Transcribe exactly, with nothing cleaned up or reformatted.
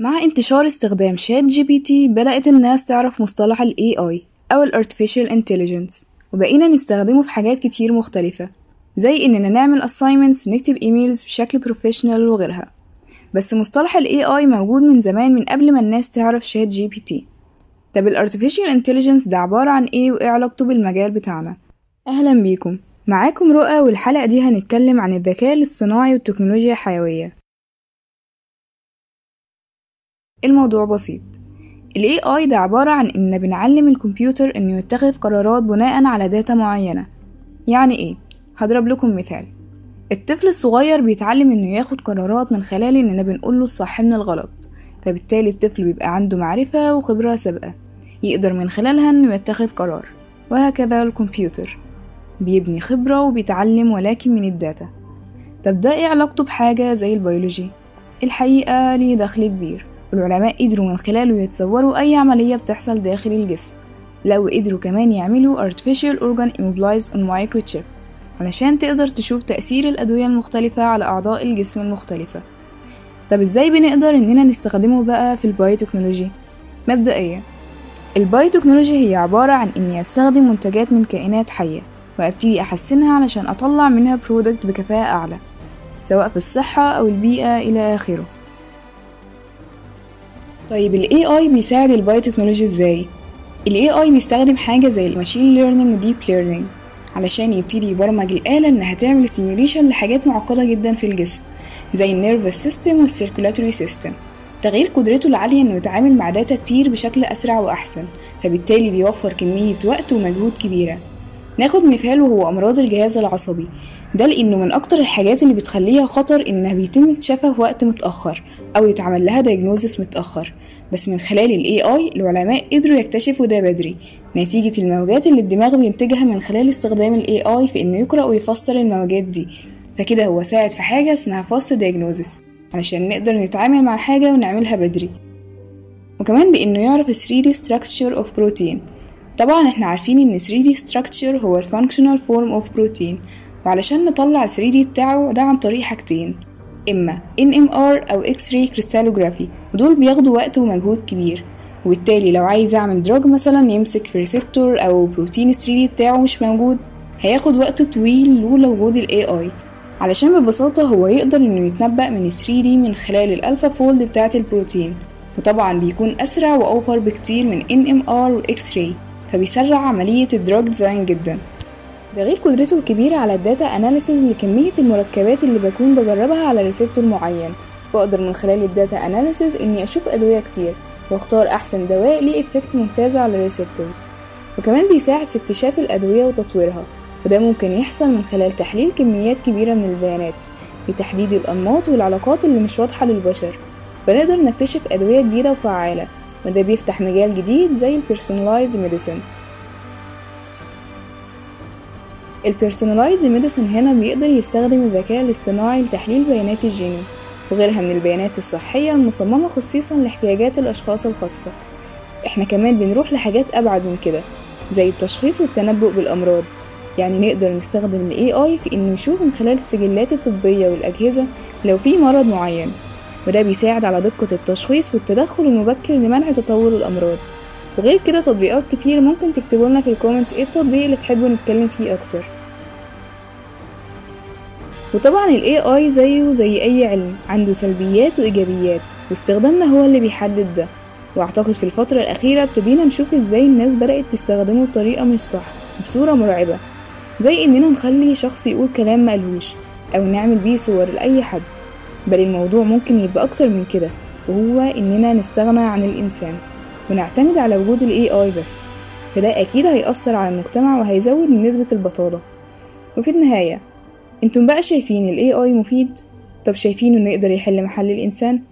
مع انتشار استخدام شات جي بي تي بدأت الناس تعرف مصطلح ال إيه آي أو ال artificial intelligence، وبقينا نستخدمه في حاجات كتير مختلفة زي إننا نعمل assignments ونكتب إيميلز بشكل بروفيشنال وغيرها. بس مصطلح ال إيه آي موجود من زمان من قبل ما الناس تعرف شات جي بي تي. طب ال artificial intelligence ده عبارة عن إيه وإيه علاقته بالمجال بتاعنا؟ أهلا بيكم، معاكم رؤى، والحلقة دي هنتكلم عن الذكاء الاصطناعي والتكنولوجيا الحيوية. الموضوع بسيط، ال إيه آي ده عبارة عن إننا بنعلم الكمبيوتر إنه يتخذ قرارات بناء على داتا معينة. يعني إيه؟ هضرب لكم مثال، الطفل الصغير بيتعلم إنه ياخد قرارات من خلال إننا بنقوله الصح من الغلط، فبالتالي الطفل بيبقى عنده معرفة وخبرة سابقة يقدر من خلالها إنه يتخذ قرار، وهكذا الكمبيوتر بيبني خبرة وبيتعلم ولكن من الداتا. طب ده إيه علاقته بحاجة زي البيولوجي؟ الحقيقة ليه دخل كبير، العلماء قدروا من خلاله يتصوروا أي عملية بتحصل داخل الجسم، لو قدروا كمان يعملوا artificial organ immobilized on microchip علشان تقدر تشوف تأثير الأدوية المختلفة على أعضاء الجسم المختلفة. طب إزاي بنقدر إننا نستخدمه بقى في البايوتكنولوجي؟ مبدئيا البايوتكنولوجي هي عبارة عن إني أستخدم منتجات من كائنات حية وأبتدي أحسنها علشان أطلع منها برودكت بكفاءة أعلى، سواء في الصحة أو البيئة إلى آخره. طيب ال إيه آي بيساعد البايوتكنولوجي إزاي؟ ال إيه آي بيستخدم حاجة زي ال machine learning و deep learning علشان يبتدي يبرمج الآلة إنها تعمل stimulation لحاجات معقدة جدا في الجسم زي ال nerve system و circulatory system. تغيير قدرته العالية إنه يتعامل مع داتا كتير بشكل أسرع وأحسن، فبالتالي بيوفر كمية وقت ومجهود كبيرة. ناخد مثال وهو أمراض الجهاز العصبي، ده لأنه من أكتر الحاجات اللي بتخليها خطر إنها بيتم اكتشافها في وقت متأخر أو يتعمل لها diagnosis متأخر، بس من خلال ال إيه آي العلماء قدروا يكتشفوا ده بدري نتيجة الموجات اللي الدماغ بينتجها من خلال استخدام ال إيه آي في إنه يقرأ ويفسر الموجات دي. فكده هو ساعد في حاجة اسمها fast diagnosis علشان نقدر نتعامل مع الحاجة ونعملها بدري، وكمان بإنه يعرف ثري دي structure of protein. طبعا احنا عارفين ان ثري دي structure هو functional form of protein، وعلشان نطلع ثري دي بتاعه ده عن طريق حاجتين، إما إن إم آر أو إكس راي crystallography، ودول بياخدوا وقت ومجهود كبير، وبالتالي لو عايز أعمل دراج مثلا يمسك في ريسبتور أو بروتين ثري دي بتاعه مش موجود هياخد وقت طويل لولا وجود ال إيه آي، علشان ببساطة هو يقدر إنه يتنبأ من ثري دي من خلال الألفا فولد بتاعة البروتين، وطبعا بيكون أسرع وأوفر بكتير من إن إم آر و إكس راي، فبيسرع عملية الدراج ديزاين جدا. ده غير قدرته الكبيرة على الداتا أناليسيز لكمية المركبات اللي بكون بجربها على ريسبتور معين، بقدر من خلال الداتا أناليسيز إني أشوف أدوية كتير واختار أحسن دواء ليه إفكت ممتازة على الريسبتورز، وكمان بيساعد في اكتشاف الأدوية وتطويرها، وده ممكن يحصل من خلال تحليل كميات كبيرة من البيانات لتحديد الأنماط والعلاقات اللي مش واضحة للبشر، فنقدر نكتشف أدوية جديدة وفعالة، وده بيفتح مجال جديد زي ال personalized medicine. ال personalized medicine هنا بيقدر يستخدم الذكاء الاصطناعي لتحليل بيانات الجينوم وغيرها من البيانات الصحية المصممة خصيصا لاحتياجات الأشخاص الخاصة. احنا كمان بنروح لحاجات أبعد من كده زي التشخيص والتنبؤ بالأمراض، يعني نقدر نستخدم ال إيه آي في إنه نشوف من خلال السجلات الطبية والأجهزة لو في مرض معين، وده بيساعد على دقة التشخيص والتدخل المبكر لمنع تطور الأمراض. وغير كده تطبيقات كتير، ممكن تكتبوا لنا في الكومنتس ايه التطبيق اللي تحبوا نتكلم فيه أكتر. وطبعا ال إيه آي زيه زي أي علم عنده سلبيات وإيجابيات، واستخدامنا هو اللي بيحدد ده، وأعتقد في الفترة الأخيرة ابتدينا نشوف إزاي الناس بدأت تستخدمه بطريقة مش صح بصورة مرعبة، زي إننا نخلي شخص يقول كلام مقالهوش أو نعمل بيه صور لأي حد، بل الموضوع ممكن يبقى أكتر من كده، وهو إننا نستغنى عن الإنسان ونعتمد على وجود ال إيه آي بس، فده أكيد هيأثر على المجتمع وهيزود من نسبة البطالة. وفي النهاية انتم بقى شايفين ال إيه آي مفيد؟ طب شايفينه إنه يقدر يحل محل الإنسان؟